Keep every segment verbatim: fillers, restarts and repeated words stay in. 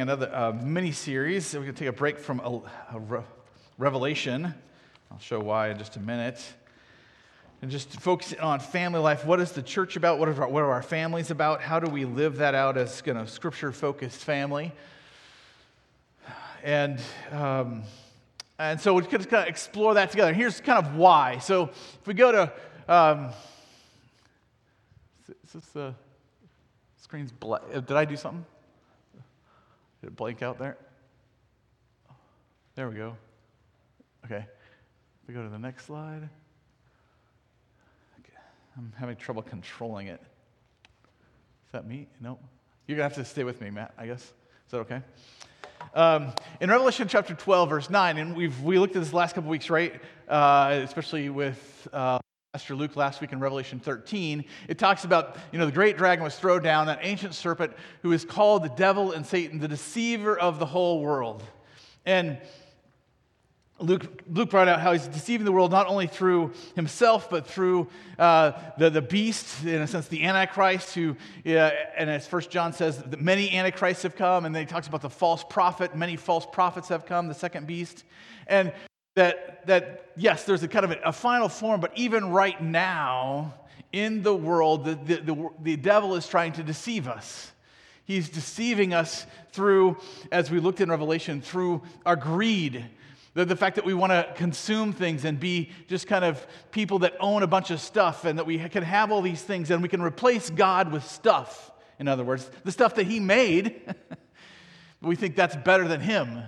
Another uh, mini series. We're going to take a break from a, a re- Revelation. I'll show why in just a minute. And just focus on family life. What is the church about? What are our, what are our families about? How do we live that out as you know, scripture-focused family? And um, and so we could kind of explore that together. Here's kind of why. So if we go to um, is this the uh, screen's black? Did I do something? Did it blank out there? There we go. Okay. We go to the next slide. Okay. I'm having trouble controlling it. Is that me? No. You're going to have to stay with me, Matt, I guess. Is that okay? Um, in Revelation chapter twelve, verse nine, and we've we looked at this the last couple weeks, right? Uh, especially with... Uh, Pastor Luke last week in Revelation thirteen, it talks about, you know, the great dragon was thrown down, that ancient serpent who is called the devil and Satan, the deceiver of the whole world. And Luke, Luke brought out how he's deceiving the world not only through himself, but through uh, the, the beast, in a sense, the Antichrist, who, uh, and as First John says, that many Antichrists have come, and then he talks about the false prophet, many false prophets have come, the second beast. And That, that yes, there's a kind of a, a final form, but even right now in the world, the, the, the, the devil is trying to deceive us. He's deceiving us through, as we looked in Revelation, through our greed, the, the fact that we want to consume things and be just kind of people that own a bunch of stuff and that we can have all these things and we can replace God with stuff, in other words, the stuff that he made, we think that's better than him.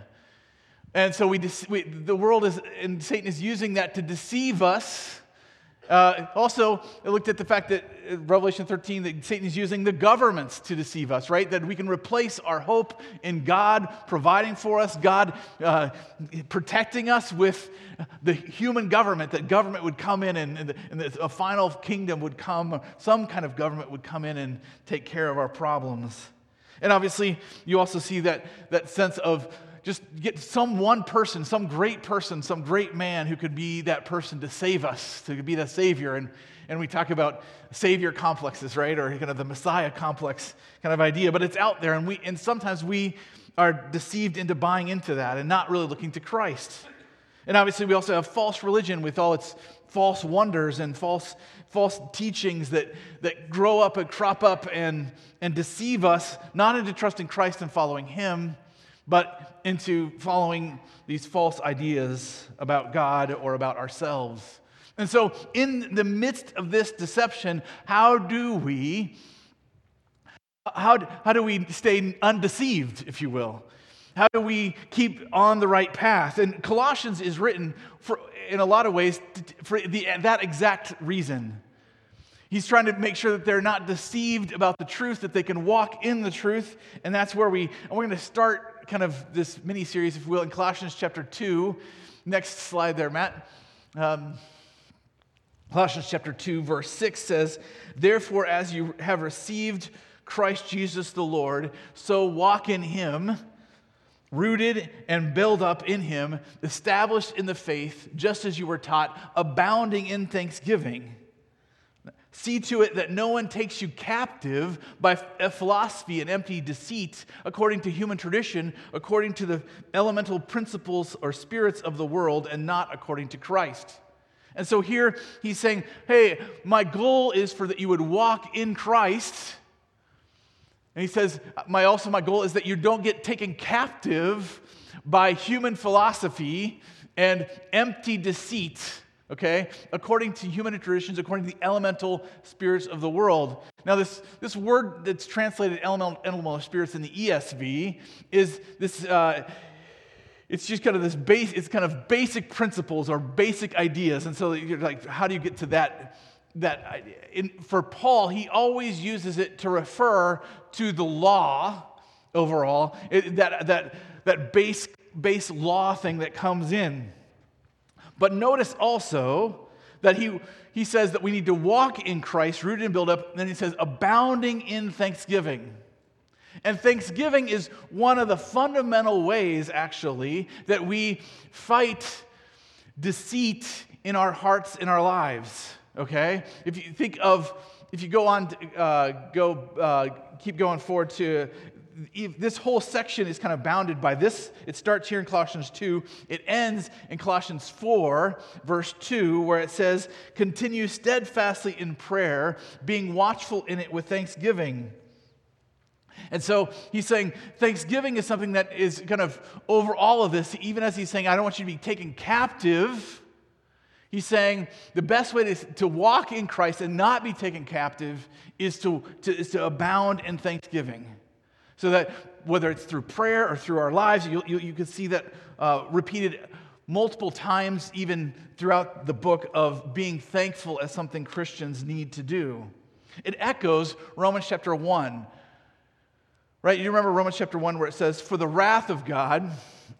And so we, we, the world is, and Satan is using that to deceive us. Uh, also, it looked at the fact that in Revelation thirteen, that Satan is using the governments to deceive us, right? That we can replace our hope in God providing for us, God uh, protecting us with the human government, that government would come in and, and, the, and the, a final kingdom would come, or some kind of government would come in and take care of our problems. And obviously, you also see that that sense of just get some one person, some great person, some great man who could be that person to save us, to be the Savior. And, and we talk about Savior complexes, right? Or kind of the Messiah complex kind of idea. But it's out there, and we and sometimes we are deceived into buying into that and not really looking to Christ. And obviously we also have false religion with all its false wonders and false false teachings that, that grow up and crop up and, and deceive us, not into trusting Christ and following Him, but into following these false ideas about God or about ourselves. And so in the midst of this deception, how do we, how, how do we stay undeceived, if you will? How do we keep on the right path? And Colossians is written for, in a lot of ways for the, that exact reason. He's trying to make sure that they're not deceived about the truth, that they can walk in the truth. And that's where we, and we're going to start kind of this mini-series, if you will, in Colossians chapter two. Next slide there, Matt. Um, Colossians chapter two, verse six says, "Therefore, as you have received Christ Jesus the Lord, so walk in Him, rooted and built up in Him, established in the faith, just as you were taught, abounding in thanksgiving. See to it that no one takes you captive by a philosophy and empty deceit, according to human tradition, according to the elemental principles or spirits of the world, and not according to Christ." And so here he's saying, hey, my goal is for that you would walk in Christ. And he says, my also my goal is that you don't get taken captive by human philosophy and empty deceit. Okay, according to human traditions, according to the elemental spirits of the world. Now, this, this word that's translated elemental, elemental spirits in the E S V is this. Uh, it's just kind of this base. It's kind of basic principles or basic ideas. And so you're like, how do you get to that? That idea? In, for Paul, he always uses it to refer to the law overall. It, that that that base base law thing that comes in. But notice also that he he says that we need to walk in Christ, rooted and built up, and then he says, abounding in thanksgiving. And thanksgiving is one of the fundamental ways, actually, that we fight deceit in our hearts, in our lives, okay? If you think of, if you go on, uh, go, uh, keep going forward to this whole section is kind of bounded by this. It starts here in Colossians two. It ends in Colossians four, verse two, where it says, continue steadfastly in prayer, being watchful in it with thanksgiving. And so he's saying thanksgiving is something that is kind of over all of this, even as he's saying, I don't want you to be taken captive. He's saying the best way to, to walk in Christ and not be taken captive is to, to, is to abound in thanksgiving. So that whether it's through prayer or through our lives, you, you, you can see that uh, repeated multiple times even throughout the book of being thankful as something Christians need to do. It echoes Romans chapter one. Right, you remember Romans chapter one where it says, for the wrath of God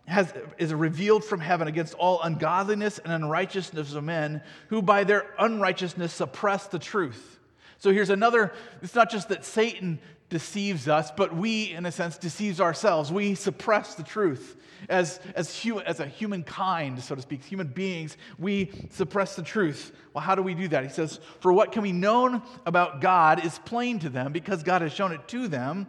has, is revealed from heaven against all ungodliness and unrighteousness of men who by their unrighteousness suppress the truth. So here's another, it's not just that Satan deceives us, but we, in a sense, deceives ourselves. We suppress the truth. As, as, hu- as a humankind, so to speak, human beings, we suppress the truth. Well, how do we do that? He says, for what can be known about God is plain to them because God has shown it to them.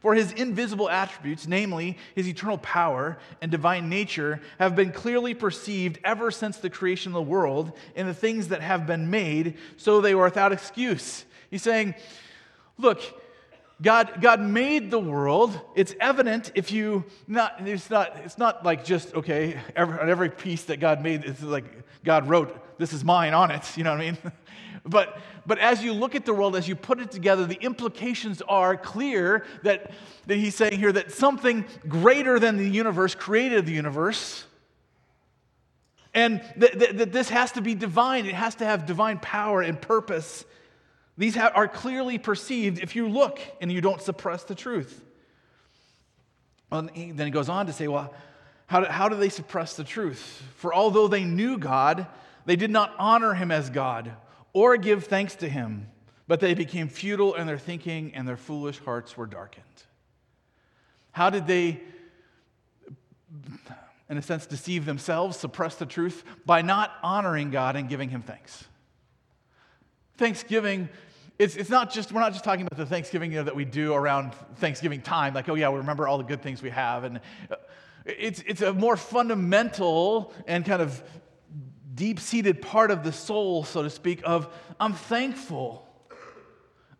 For his invisible attributes, namely his eternal power and divine nature, have been clearly perceived ever since the creation of the world in the things that have been made, so they were without excuse. He's saying, look, God, God made the world. It's evident if you not. It's not. It's not like just okay. Every, every piece that God made, it's like God wrote, "This is mine" on it. You know what I mean? But but as you look at the world, as you put it together, the implications are clear that, that he's saying here that something greater than the universe created the universe, and that, that, that this has to be divine. It has to have divine power and purpose. These ha- are clearly perceived if you look and you don't suppress the truth. And then he goes on to say, well, how do, how do they suppress the truth? For although they knew God, they did not honor him as God or give thanks to him, but they became futile in their thinking and their foolish hearts were darkened. How did they, in a sense, deceive themselves, suppress the truth? By not honoring God and giving him thanks. Thanksgiving, it's, it's not just, we're not just talking about the Thanksgiving you know, that we do around Thanksgiving time, like, oh yeah, we remember all the good things we have. And it's, it's a more fundamental and kind of deep-seated part of the soul, so to speak, of I'm thankful.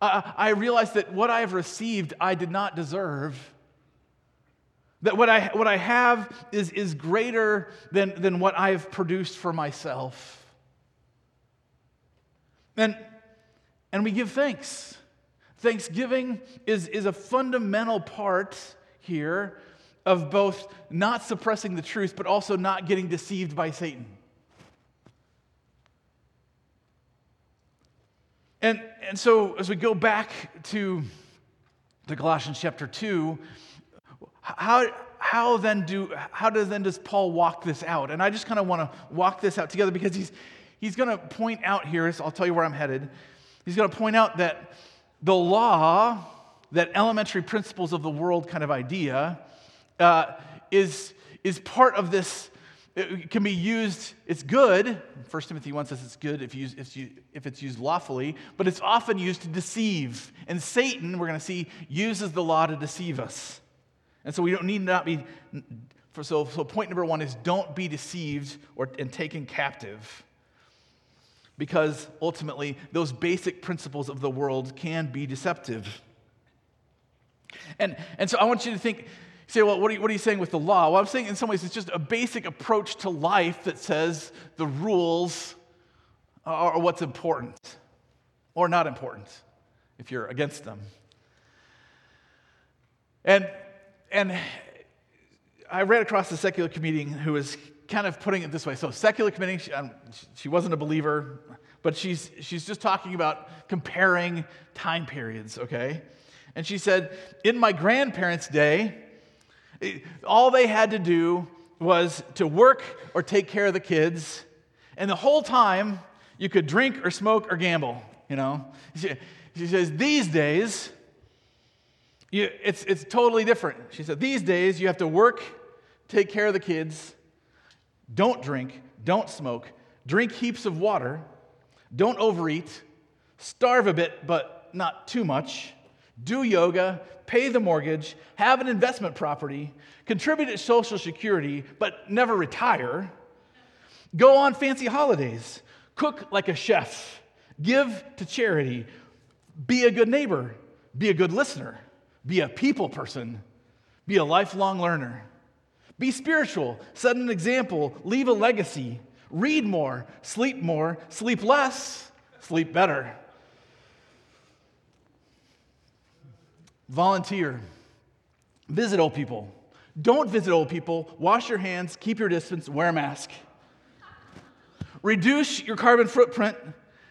I, I realize that what I have received, I did not deserve. That what I what I have is, is greater than, than what I have produced for myself. And and we give thanks. Thanksgiving is, is a fundamental part here of both not suppressing the truth, but also not getting deceived by Satan. And and so as we go back to the Colossians chapter two, how how then do how does then does Paul walk this out? And I just kind of want to walk this out together because he's He's going to point out here, so I'll tell you where I'm headed. He's going to point out that the law, that elementary principles of the world kind of idea, uh, is, is part of this. It can be used, it's good. First Timothy one says it's good if, you, if, you, if it's used lawfully, but it's often used to deceive. And Satan, we're going to see, uses the law to deceive us. And so we don't need not be, so, so point number one is don't be deceived or and taken captive. Because ultimately, those basic principles of the world can be deceptive. And, and so I want you to think, say, well, what are, you, what are you saying with the law? Well, I'm saying in some ways it's just a basic approach to life that says the rules are what's important or not important if you're against them. And, and I ran across a secular comedian who was kind of putting it this way. So secular committing, she, um, she wasn't a believer, but she's she's just talking about comparing time periods, okay? And she said, in my grandparents' day, all they had to do was to work or take care of the kids, and the whole time you could drink or smoke or gamble, you know? She, she says, these days, you, it's it's totally different. She said, these days you have to work, take care of the kids, don't drink, don't smoke, drink heaps of water, don't overeat, starve a bit, but not too much, do yoga, pay the mortgage, have an investment property, contribute to Social Security, but never retire, go on fancy holidays, cook like a chef, give to charity, be a good neighbor, be a good listener, be a people person, be a lifelong learner, be spiritual, set an example, leave a legacy, read more, sleep more, sleep less, sleep better. Volunteer. Visit old people. Don't visit old people. Wash your hands, keep your distance, wear a mask. Reduce your carbon footprint,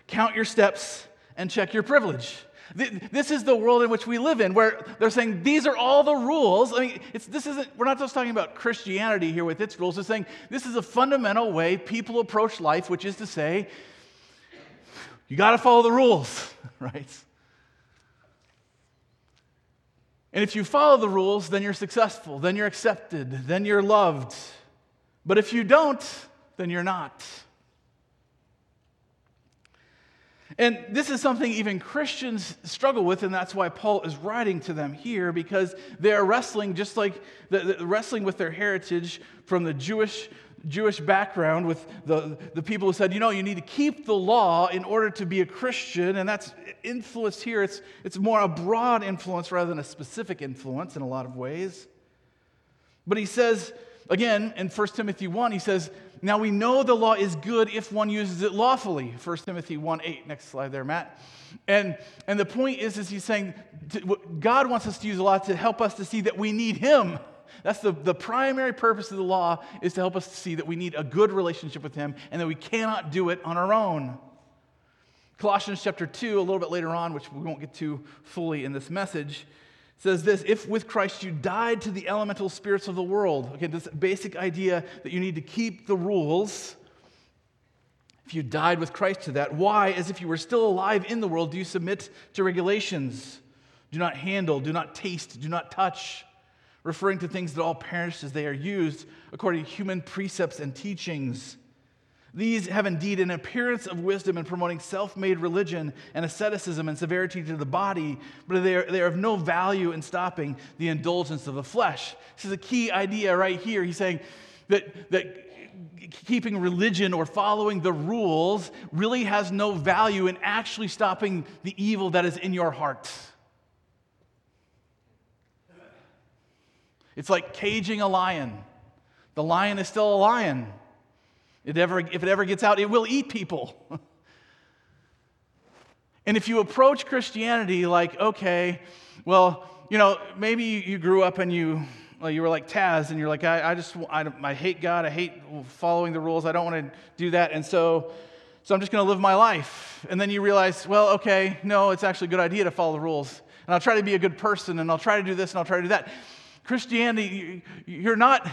count your steps, and check your privilege. This is the world in which we live in, where they're saying these are all the rules. I mean, it's, this isn't. We're not just talking about Christianity here with its rules. It's saying this is a fundamental way people approach life, which is to say, you got to follow the rules, right? And if you follow the rules, then you're successful, then you're accepted, then you're loved. But if you don't, then you're not. And this is something even Christians struggle with, and that's why Paul is writing to them here, because they are wrestling just like the, the, wrestling with their heritage from the Jewish Jewish background, with the, the people who said, you know, you need to keep the law in order to be a Christian, and that's influenced here. It's, it's more a broad influence rather than a specific influence in a lot of ways. But he says, again, in First Timothy one, he says, now we know the law is good if one uses it lawfully. First Timothy one eight. Next slide there, Matt. And, and the point is, is he's saying to, God wants us to use the law to help us to see that we need him. That's the, the primary purpose of the law, is to help us to see that we need a good relationship with him and that we cannot do it on our own. Colossians chapter two, a little bit later on, which we won't get to fully in this message, says this: if with Christ you died to the elemental spirits of the world. Okay, this basic idea that you need to keep the rules. If you died with Christ to that, why, as if you were still alive in the world, do you submit to regulations? Do not handle, do not taste, do not touch, referring to things that all perish as they are used, according to human precepts and teachings. These have indeed an appearance of wisdom in promoting self-made religion and asceticism and severity to the body, but they are, they are of no value in stopping the indulgence of the flesh. This is a key idea right here. He's saying that, that keeping religion or following the rules really has no value in actually stopping the evil that is in your heart. It's like caging a lion. The lion is still a lion. It ever, if it ever gets out, it will eat people. And if you approach Christianity like, okay, well, you know, maybe you grew up and you well, you were like Taz, and you're like, I, I just, I, I hate God, I hate following the rules, I don't want to do that, and so, so I'm just going to live my life. And then you realize, well, okay, no, it's actually a good idea to follow the rules, and I'll try to be a good person, and I'll try to do this, and I'll try to do that. Christianity, you're not,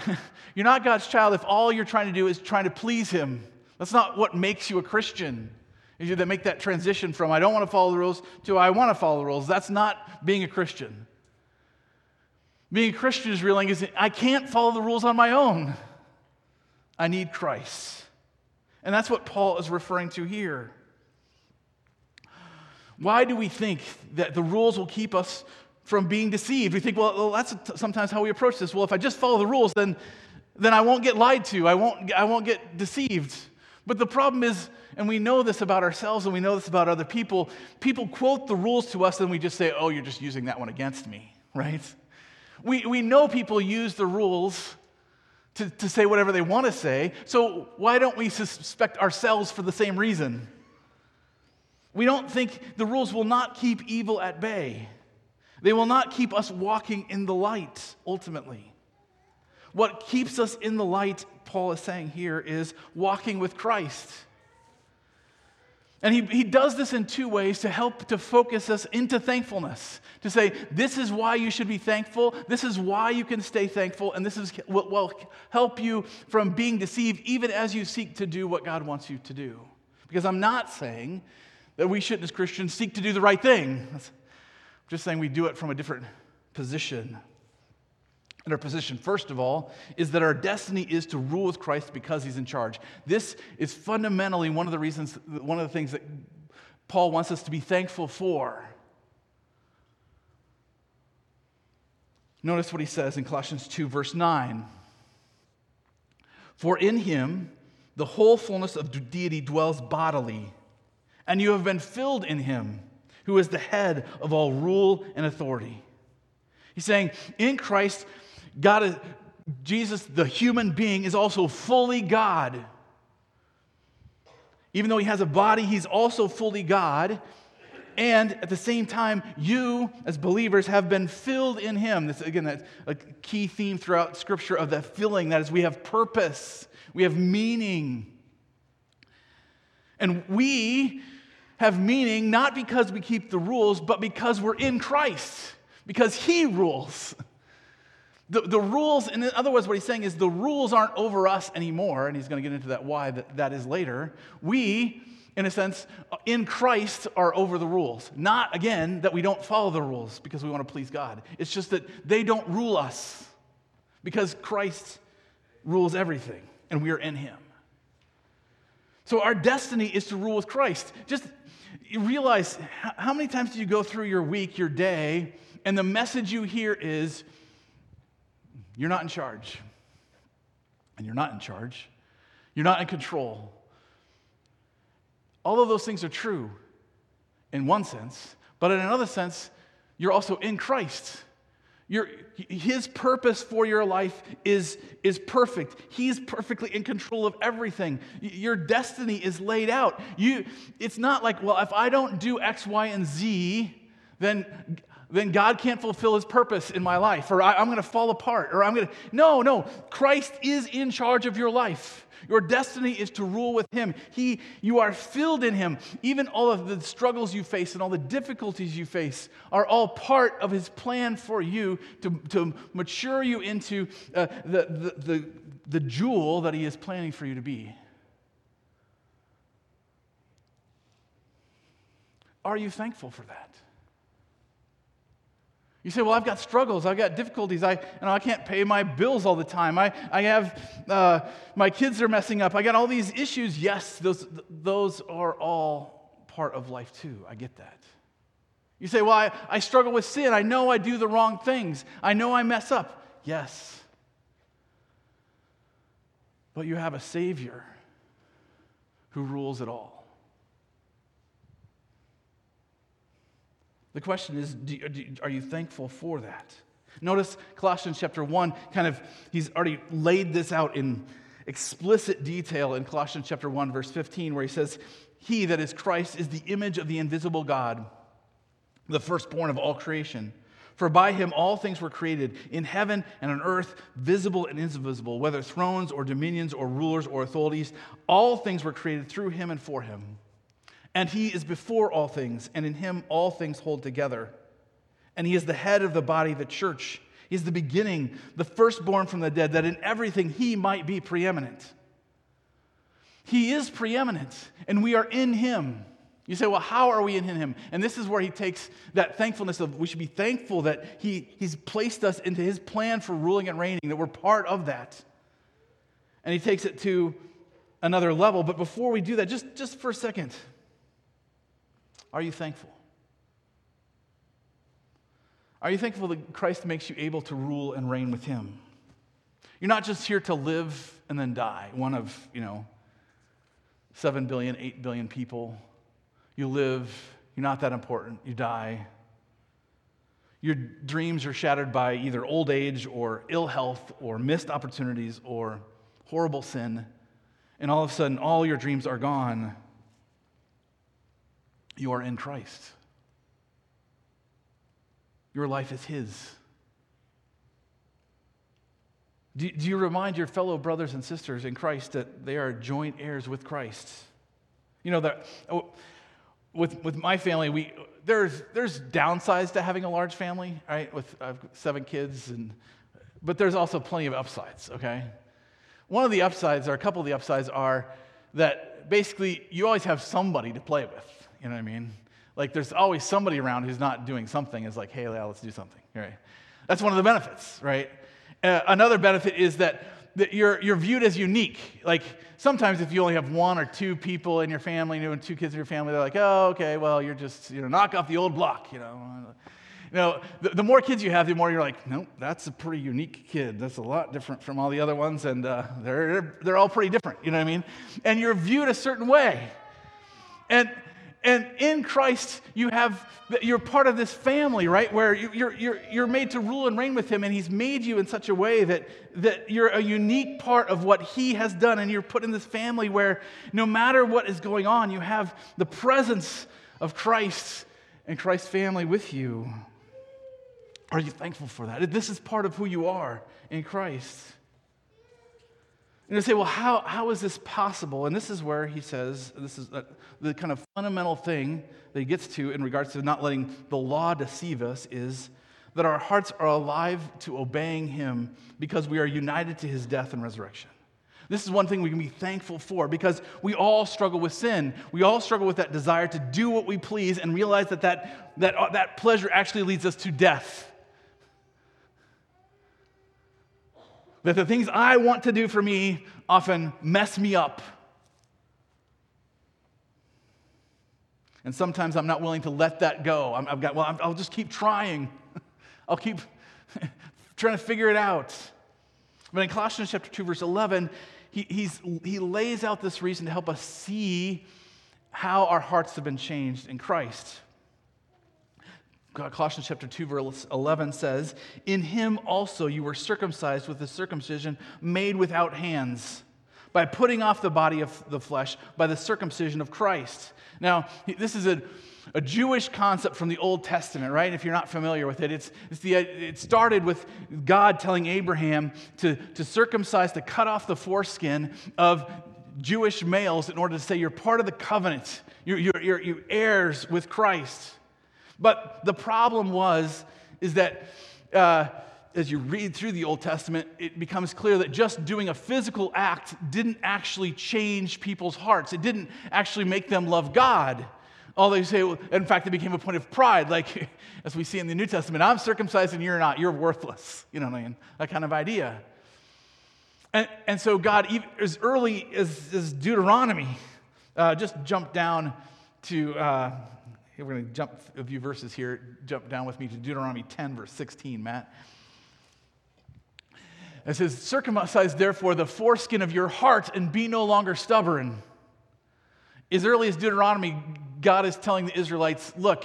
you're not God's child if all you're trying to do is trying to please him. That's not what makes you a Christian. You have to make that transition from I don't want to follow the rules to I want to follow the rules. That's not being a Christian. Being a Christian is realizing I can't follow the rules on my own. I need Christ. And that's what Paul is referring to here. Why do we think that the rules will keep us from being deceived? We think, well, that's sometimes how we approach this. Well, if I just follow the rules, then, then I won't get lied to. I won't, I won't get deceived. But the problem is, and we know this about ourselves and we know this about other people, people quote the rules to us and we just say, oh, you're just using that one against me, right? We, we know people use the rules to, to say whatever they want to say, so why don't we suspect ourselves for the same reason? We don't think the rules will not keep evil at bay. They will not keep us walking in the light, ultimately. What keeps us in the light, Paul is saying here, is walking with Christ. And he, he does this in two ways to help to focus us into thankfulness, to say, this is why you should be thankful, this is why you can stay thankful, and this is what will help you from being deceived, even as you seek to do what God wants you to do. Because I'm not saying that we shouldn't, as Christians, seek to do the right thing. That's just saying we do it from a different position. And our position, first of all, is that our destiny is to rule with Christ because he's in charge. This is fundamentally one of the reasons, one of the things that Paul wants us to be thankful for. Notice what he says in Colossians two, verse nine. For in him the whole fullness of deity dwells bodily, and you have been filled in him, who is the head of all rule and authority. He's saying, in Christ, God is, Jesus, the human being, is also fully God. Even though he has a body, he's also fully God. And at the same time, you, as believers, have been filled in him. This, again, that's a key theme throughout Scripture of that filling. That is, we have purpose. We have meaning. And we have meaning not because we keep the rules, but because we're in Christ. Because he rules. The, the rules, in other words, what he's saying is the rules aren't over us anymore, and he's going to get into that why that, that is later. We, in a sense, in Christ are over the rules. Not, again, that we don't follow the rules because we want to please God. It's just that they don't rule us because Christ rules everything, and we are in him. So our destiny is to rule with Christ. Just realize, how many times do you go through your week, your day, and the message you hear is, you're not in charge, and you're not in charge. You're not in control. All of those things are true in one sense, but in another sense, you're also in Christ. You're, his purpose for your life is, is perfect. He's perfectly in control of everything. Your destiny is laid out. You, it's not like, well, if I don't do X, Y, and Z, then... then God can't fulfill his purpose in my life, or I, I'm going to fall apart, or I'm going to... No, no, Christ is in charge of your life. Your destiny is to rule with him. He, you are filled in him. Even all of the struggles you face and all the difficulties you face are all part of his plan for you to, to mature you into uh, the, the, the, the jewel that he is planning for you to be. Are you thankful for that? You say, well, I've got struggles, I've got difficulties, I, you know, I can't pay my bills all the time, I, I have, uh, my kids are messing up, I got all these issues. Yes, those, those are all part of life too, I get that. You say, well, I, I struggle with sin, I know I do the wrong things, I know I mess up. Yes. But you have a Savior who rules it all. The question is, do, do, are you thankful for that? Notice Colossians chapter one, kind of, he's already laid this out in explicit detail in Colossians chapter one, verse fifteen, where he says, he, that is Christ, is the image of the invisible God, the firstborn of all creation. For by him all things were created, in heaven and on earth, visible and invisible, whether thrones or dominions or rulers or authorities, all things were created through him and for him. And he is before all things, and in him all things hold together. And he is the head of the body, the church. He is the beginning, the firstborn from the dead, that in everything he might be preeminent. He is preeminent, and we are in him. You say, well, how are we in him? And this is where he takes that thankfulness of, we should be thankful that he, he's placed us into his plan for ruling and reigning, that we're part of that. And he takes it to another level. But before we do that, just, just for a second... Are you thankful? Are you thankful that Christ makes you able to rule and reign with him? You're not just here to live and then die. One of, you know, seven billion, eight billion people. You live, you're not that important, you die. Your dreams are shattered by either old age or ill health or missed opportunities or horrible sin. And all of a sudden, all your dreams are gone. You are in Christ. Your life is his. Do, do you remind your fellow brothers and sisters in Christ that they are joint heirs with Christ? You know, that with with my family, we there's there's downsides to having a large family, right? With I've got seven kids, and but there's also plenty of upsides. Okay, one of the upsides, or a couple of the upsides, are that basically you always have somebody to play with. You know what I mean? Like, there's always somebody around who's not doing something. It's like, hey, let's do something. Right? That's one of the benefits, right? Uh, another benefit is that, that you're you're viewed as unique. Like, sometimes if you only have one or two people in your family, you know, two kids in your family, they're like, oh, okay, well, you're just, you know, knock off the old block, you know. You know, the, the more kids you have, the more you're like, nope, that's a pretty unique kid. That's a lot different from all the other ones, and uh, they're they're all pretty different. You know what I mean? And you're viewed a certain way. And and in Christ, you have you're part of this family, right? Where you, you're you're you're made to rule and reign with Him, and He's made you in such a way that that you're a unique part of what He has done, and you're put in this family where no matter what is going on, you have the presence of Christ and Christ's family with you. Are you thankful for that? This is part of who you are in Christ. And you say, well, how, how is this possible? And this is where he says, this is the kind of fundamental thing that he gets to in regards to not letting the law deceive us, is that our hearts are alive to obeying him because we are united to his death and resurrection. This is one thing we can be thankful for, because we all struggle with sin. We all struggle with that desire to do what we please and realize that that, that, that pleasure actually leads us to death. That the things I want to do for me often mess me up. And sometimes I'm not willing to let that go. I'm, I've got, well, I'm, I'll just keep trying. I'll keep trying to figure it out. But in Colossians chapter two, verse eleven, he, he's, he lays out this reason to help us see how our hearts have been changed in Christ. Colossians chapter two, verse eleven says, "In him also you were circumcised with a circumcision made without hands, by putting off the body of the flesh by the circumcision of Christ." Now, this is a, a Jewish concept from the Old Testament, right? If you're not familiar with it, it's, it's the, it started with God telling Abraham to, to circumcise, to cut off the foreskin of Jewish males in order to say you're part of the covenant, you're, you're, you're, you're heirs with Christ. But the problem was, is that uh, as you read through the Old Testament, it becomes clear that just doing a physical act didn't actually change people's hearts. It didn't actually make them love God. Although you say, well, in fact, it became a point of pride, like as we see in the New Testament, I'm circumcised and you're not, you're worthless. You know what I mean? That kind of idea. And, and so God, even as early as, as Deuteronomy, uh, just jumped down to... Uh, We're going to jump a few verses here. Jump down with me to Deuteronomy ten, verse sixteen, Matt. It says, "Circumcise therefore the foreskin of your heart and be no longer stubborn." As early as Deuteronomy, God is telling the Israelites, look,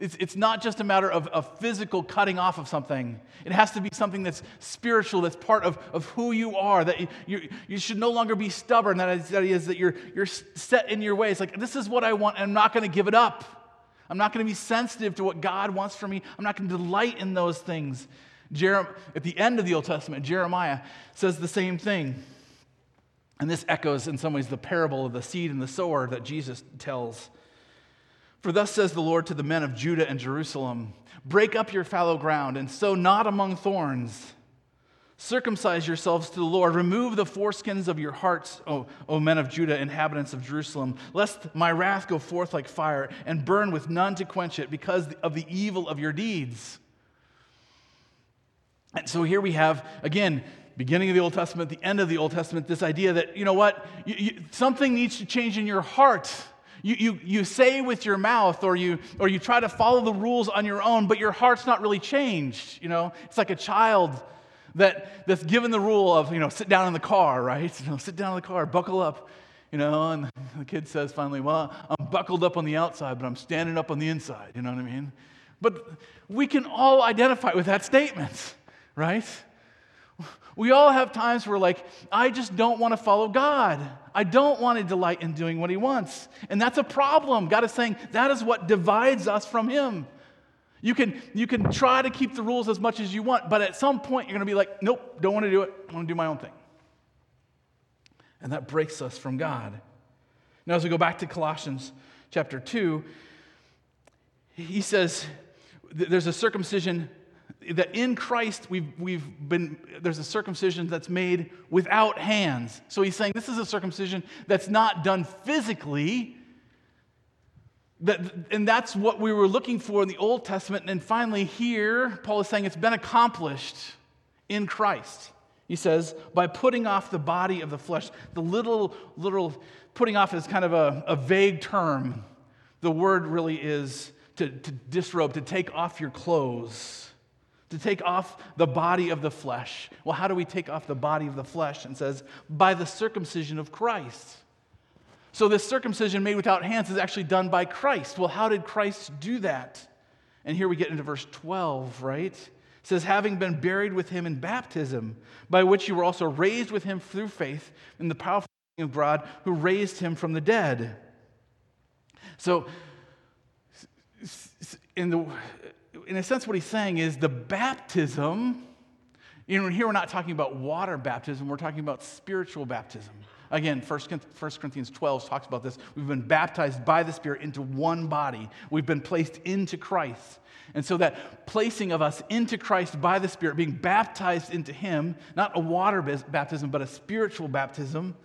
it's, it's not just a matter of a physical cutting off of something. It has to be something that's spiritual, that's part of, of who you are, that you, you should no longer be stubborn. That is, that is that you're, you're set in your ways. Like, this is what I want, and I'm not going to give it up. I'm not going to be sensitive to what God wants for me. I'm not going to delight in those things. Jer- at the end of the Old Testament, Jeremiah says the same thing. And this echoes in some ways the parable of the seed and the sower that Jesus tells. "For thus says the Lord to the men of Judah and Jerusalem, break up your fallow ground and sow not among thorns. Circumcise yourselves to the Lord. Remove the foreskins of your hearts, O, o men of Judah, inhabitants of Jerusalem, lest my wrath go forth like fire and burn with none to quench it because of the evil of your deeds." And so here we have, again, beginning of the Old Testament, the end of the Old Testament, this idea that, you know what, you, you, something needs to change in your heart. You, you, you say with your mouth, or you or you try to follow the rules on your own, but your heart's not really changed. You know, it's like a child That that's given the rule of, you know, sit down in the car, right? You know, sit down in the car, buckle up, you know, and the kid says finally, well, I'm buckled up on the outside, but I'm standing up on the inside, you know what I mean? But we can all identify with that statement, right? We all have times where, like, I just don't want to follow God. I don't want to delight in doing what he wants. And that's a problem. God is saying that is what divides us from him. You can you can try to keep the rules as much as you want, but at some point you're going to be like, nope, don't want to do it. I want to do my own thing. And that breaks us from God. Now, as we go back to Colossians chapter two, he says there's a circumcision that in Christ we've we've been there's a circumcision that's made without hands. So he's saying this is a circumcision that's not done physically. That, and that's what we were looking for in the Old Testament. And finally here, Paul is saying it's been accomplished in Christ. He says, by putting off the body of the flesh. The little, little, putting off is kind of a, a vague term. The word really is to, to disrobe, to take off your clothes, to take off the body of the flesh. Well, how do we take off the body of the flesh? And says, by the circumcision of Christ. So this circumcision made without hands is actually done by Christ. Well, how did Christ do that? And here we get into verse twelve, right? It says, having been buried with him in baptism, by which you were also raised with him through faith in the powerful of God who raised him from the dead. So, in the in a sense, what he's saying is the baptism, you know, here we're not talking about water baptism, we're talking about spiritual baptism. Again, First Corinthians twelve talks about this. We've been baptized by the Spirit into one body. We've been placed into Christ. And so that placing of us into Christ by the Spirit, being baptized into him, not a water baptism, but a spiritual baptism,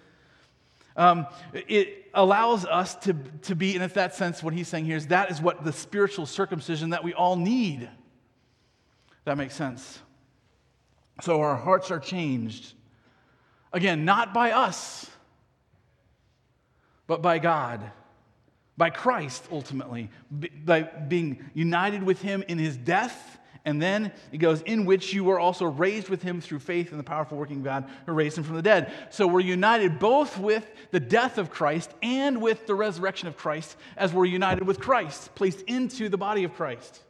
um, it allows us to, to be, and in that sense, what he's saying here is that is what the spiritual circumcision that we all need. That makes sense. So our hearts are changed. Again, not by us, but by God, by Christ ultimately, by being united with him in his death, and then it goes, in which you were also raised with him through faith in the powerful working God who raised him from the dead. So we're united both with the death of Christ and with the resurrection of Christ as we're united with Christ, placed into the body of Christ.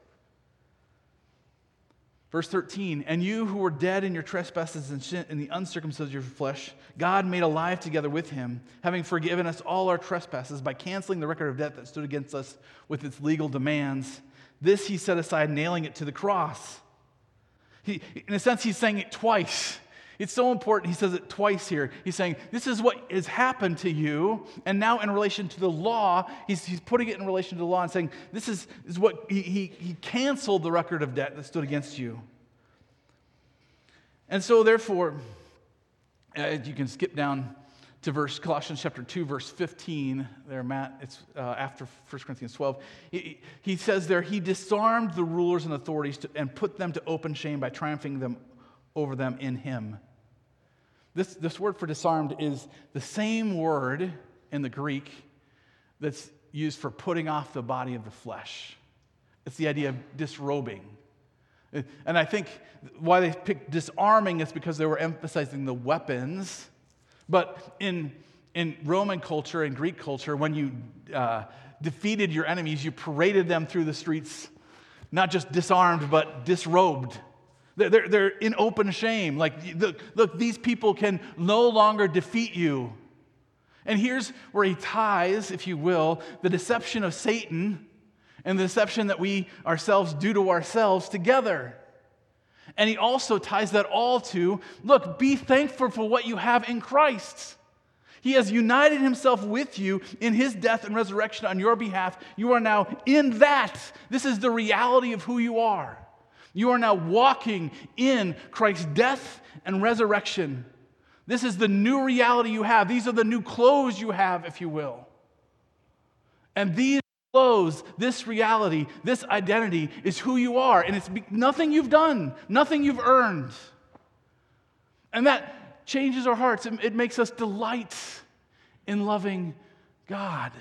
Verse thirteen, and you who were dead in your trespasses and sin, in the uncircumcision of your flesh, God made alive together with him, having forgiven us all our trespasses by canceling the record of debt that stood against us with its legal demands. This he set aside, nailing it to the cross. He, in a sense, he's saying it twice. It's so important, he says it twice here. He's saying, this is what has happened to you, and now in relation to the law, he's, he's putting it in relation to the law and saying, this is, is what, he, he, he canceled the record of debt that stood against you. And so therefore, uh, you can skip down to verse Colossians chapter two, verse fifteen, there, Matt, it's uh, after First Corinthians twelve. He, he says there, he disarmed the rulers and authorities to, and put them to open shame by triumphing them over them in him. This, this word for disarmed is the same word in the Greek that's used for putting off the body of the flesh. It's the idea of disrobing. And I think why they picked disarming is because they were emphasizing the weapons. But in, in Roman culture and Greek culture, when you uh, defeated your enemies, you paraded them through the streets, not just disarmed, but disrobed. They're, they're in open shame. Like, look, look, these people can no longer defeat you. And here's where he ties, if you will, the deception of Satan and the deception that we ourselves do to ourselves together. And he also ties that all to, look, be thankful for what you have in Christ. He has united himself with you in his death and resurrection on your behalf. You are now in that. This is the reality of who you are. You are now walking in Christ's death and resurrection. This is the new reality you have. These are the new clothes you have, if you will. And these clothes, this reality, this identity is who you are. And it's nothing you've done, nothing you've earned. And that changes our hearts. It makes us delight in loving God.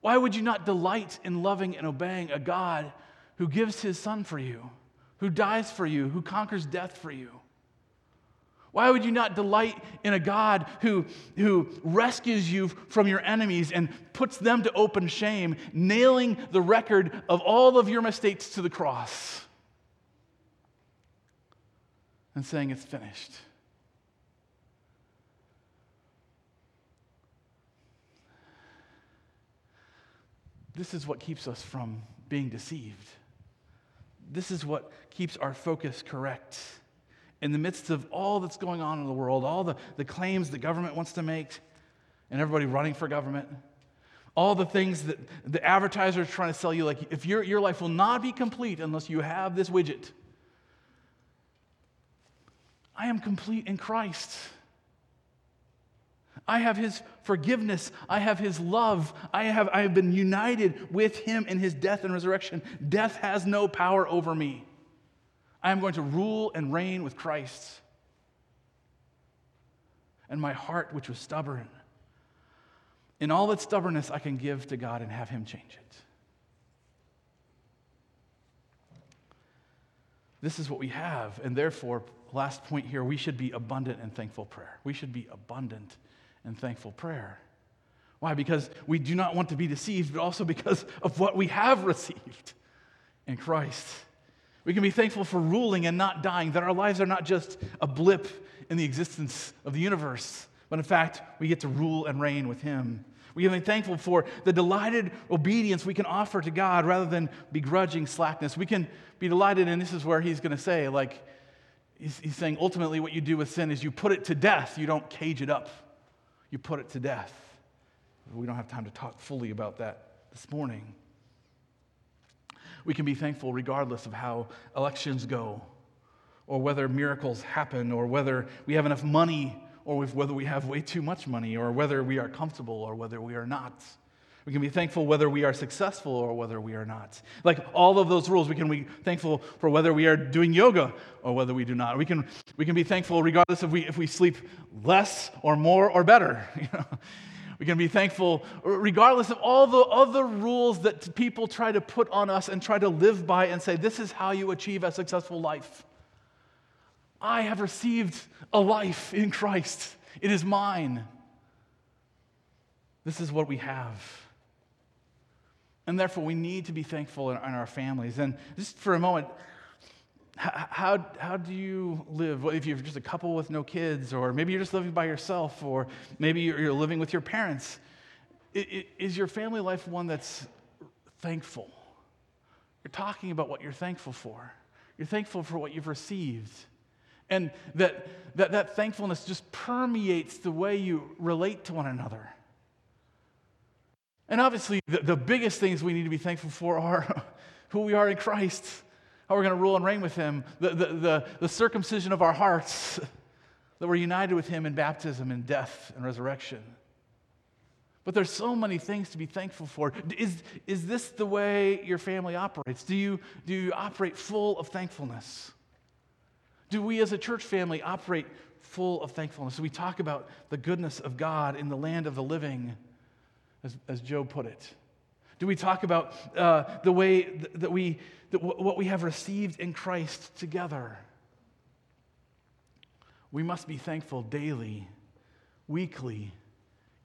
Why would you not delight in loving and obeying a God who gives his son for you, who dies for you, who conquers death for you? Why would you not delight in a God who, who rescues you from your enemies and puts them to open shame, nailing the record of all of your mistakes to the cross and saying it's finished? This is what keeps us from being deceived. This is what keeps our focus correct. In the midst of all that's going on in the world, all the, the claims the government wants to make, and everybody running for government, all the things that the advertiser is trying to sell you, like if your, your life will not be complete unless you have this widget. I am complete in Christ. I have his forgiveness. I have his love. I have, I have been united with him in his death and resurrection. Death has no power over me. I am going to rule and reign with Christ. And my heart, which was stubborn, in all its stubbornness, I can give to God and have him change it. This is what we have, and therefore, last point here, we should be abundant in thankful prayer. We should be abundant in thankful prayer. Why? Because we do not want to be deceived, but also because of what we have received in Christ. We can be thankful for ruling and not dying, that our lives are not just a blip in the existence of the universe, but in fact, we get to rule and reign with Him. We can be thankful for the delighted obedience we can offer to God rather than begrudging slackness. We can be delighted, and this is where he's going to say, like, he's, he's saying ultimately what you do with sin is you put it to death. You don't cage it up. You put it to death. We don't have time to talk fully about that this morning. We can be thankful regardless of how elections go or whether miracles happen or whether we have enough money or whether we have way too much money, or whether we are comfortable, or whether we are not. We can be thankful whether we are successful or whether we are not. Like all of those rules, we can be thankful for whether we are doing yoga or whether we do not. We can we can be thankful regardless if we if we sleep less or more or better. You know? We can be thankful regardless of all the other rules that people try to put on us and try to live by and say, this is how you achieve a successful life. I have received a life in Christ. It is mine. This is what we have. And therefore, we need to be thankful in, in our families. And just for a moment, how, how do you live? If you're just a couple with no kids, or maybe you're just living by yourself, or maybe you're living with your parents. Is your family life one that's thankful? You're talking about what you're thankful for. You're thankful for what you've received. And that, that that thankfulness just permeates the way you relate to one another. And obviously, the, the biggest things we need to be thankful for are who we are in Christ, how we're going to rule and reign with Him, the, the, the, the circumcision of our hearts, that we're united with Him in baptism and death and resurrection. But there's so many things to be thankful for. Is, is this the way your family operates? Do you, do you operate full of thankfulness? Do we as a church family operate full of thankfulness? We talk about the goodness of God in the land of the living, as, as Job put it. Do we talk about uh, the way th- that we, that w- what we have received in Christ together? We must be thankful daily, weekly,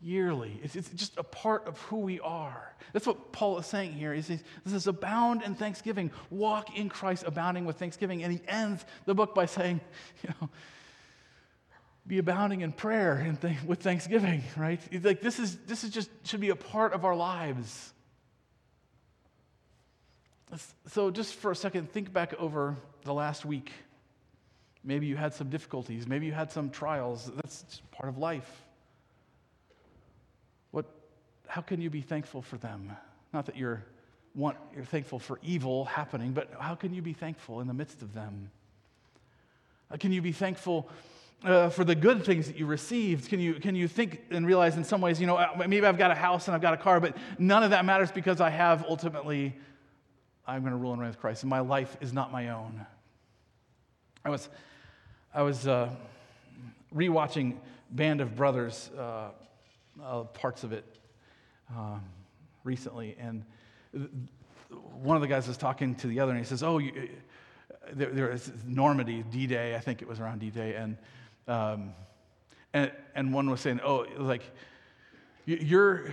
yearly. It's, it's just a part of who we are. That's what Paul is saying here. He says, this is abound in thanksgiving. Walk in Christ, abounding with thanksgiving. And he ends the book by saying, you know, be abounding in prayer and th- with thanksgiving, right? It's like this is this is just should be a part of our lives. So just for a second, think back over the last week. Maybe you had some difficulties. Maybe you had some trials. That's just part of life. How can you be thankful for them? Not that you're want you're thankful for evil happening, but how can you be thankful in the midst of them? How can you be thankful uh, for the good things that you received? Can you can you think and realize in some ways, you know, maybe I've got a house and I've got a car, but none of that matters because I have ultimately, I'm going to rule and reign with Christ, and my life is not my own. I was I was uh, rewatching Band of Brothers uh, uh, parts of it. Um, recently, and th- one of the guys was talking to the other, and he says, "Oh, you, there, there is Normandy, D-Day. I think it was around D-Day." And um, and and one was saying, "Oh, like you're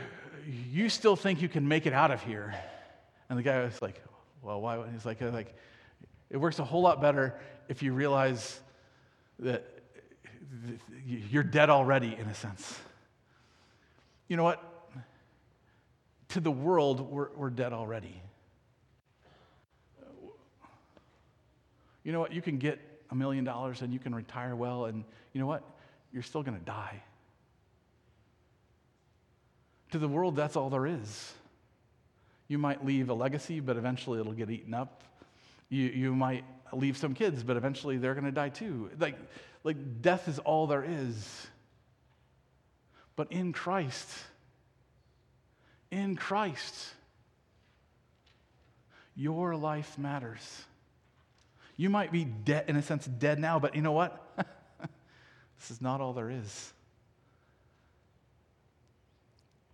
you still think you can make it out of here?" And the guy was like, "Well, why?" And he's like, "Like it works a whole lot better if you realize that you're dead already, in a sense. You know what?" To the world, we're, we're dead already. You know what? You can get a million dollars and you can retire well, and you know what? You're still going to die. To the world, that's all there is. You might leave a legacy, but eventually it'll get eaten up. You you might leave some kids, but eventually they're going to die too. Like like death is all there is. But in Christ. In Christ, your life matters. You might be dead, in a sense, dead now, but you know what? This is not all there is.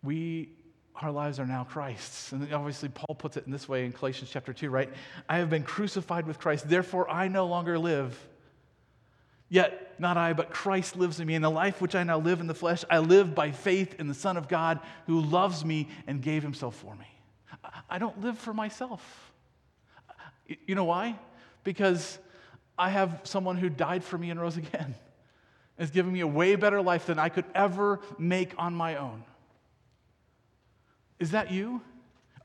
We our lives are now Christ's. And obviously Paul puts it in this way in Colossians chapter two, right? I have been crucified with Christ, therefore I no longer live. Yet not I, but Christ lives in me. And the life which I now live in the flesh, I live by faith in the Son of God who loves me and gave himself for me. I don't live for myself. You know why? Because I have someone who died for me and rose again. It's giving me a way better life than I could ever make on my own. Is that you?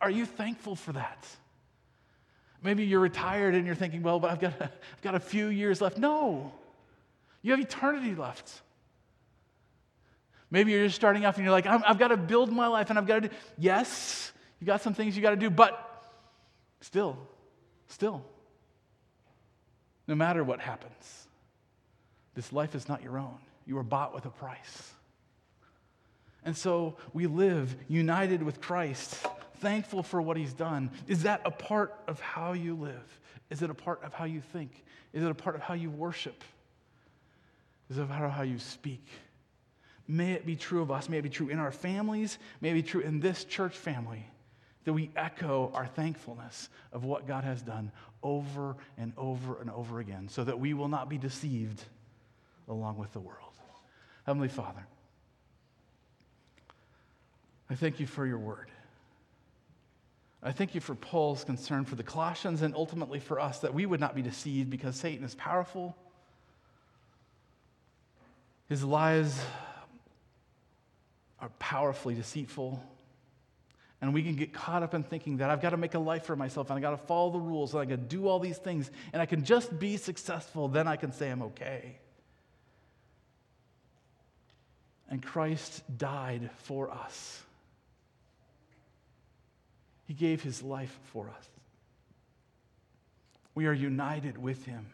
Are you thankful for that? Maybe you're retired and you're thinking, well, but I've got a, I've got a few years left. No, you have eternity left. Maybe you're just starting off and you're like, I'm, I've got to build my life and I've got to do, yes, you've got some things you got to do, but still, still, no matter what happens, this life is not your own. You are bought with a price. And so we live united with Christ, thankful for what he's done. Is that a part of how you live? Is it a part of how you think? Is it a part of how you worship? Is it a part of how you speak? May it be true of us. May it be true in our families. May it be true in this church family that we echo our thankfulness of what God has done over and over and over again so that we will not be deceived along with the world. Heavenly Father, I thank you for your word. I thank you for Paul's concern for the Colossians and ultimately for us, that we would not be deceived because Satan is powerful. His lies are powerfully deceitful. And we can get caught up in thinking that I've got to make a life for myself and I've got to follow the rules and I've got to do all these things and I can just be successful, then I can say I'm okay. And Christ died for us. He gave his life for us. We are united with him.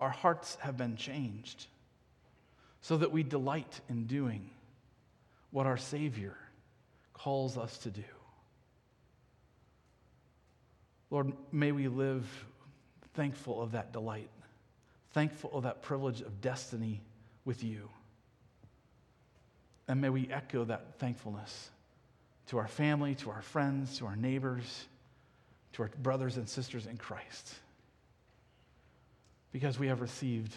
Our hearts have been changed so that we delight in doing what our Savior calls us to do. Lord, may we live thankful of that delight, thankful of that privilege of destiny with you. And may we echo that thankfulness to our family, to our friends, to our neighbors, to our brothers and sisters in Christ. Because we have received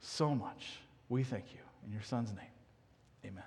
so much, we thank you. In your Son's name, amen.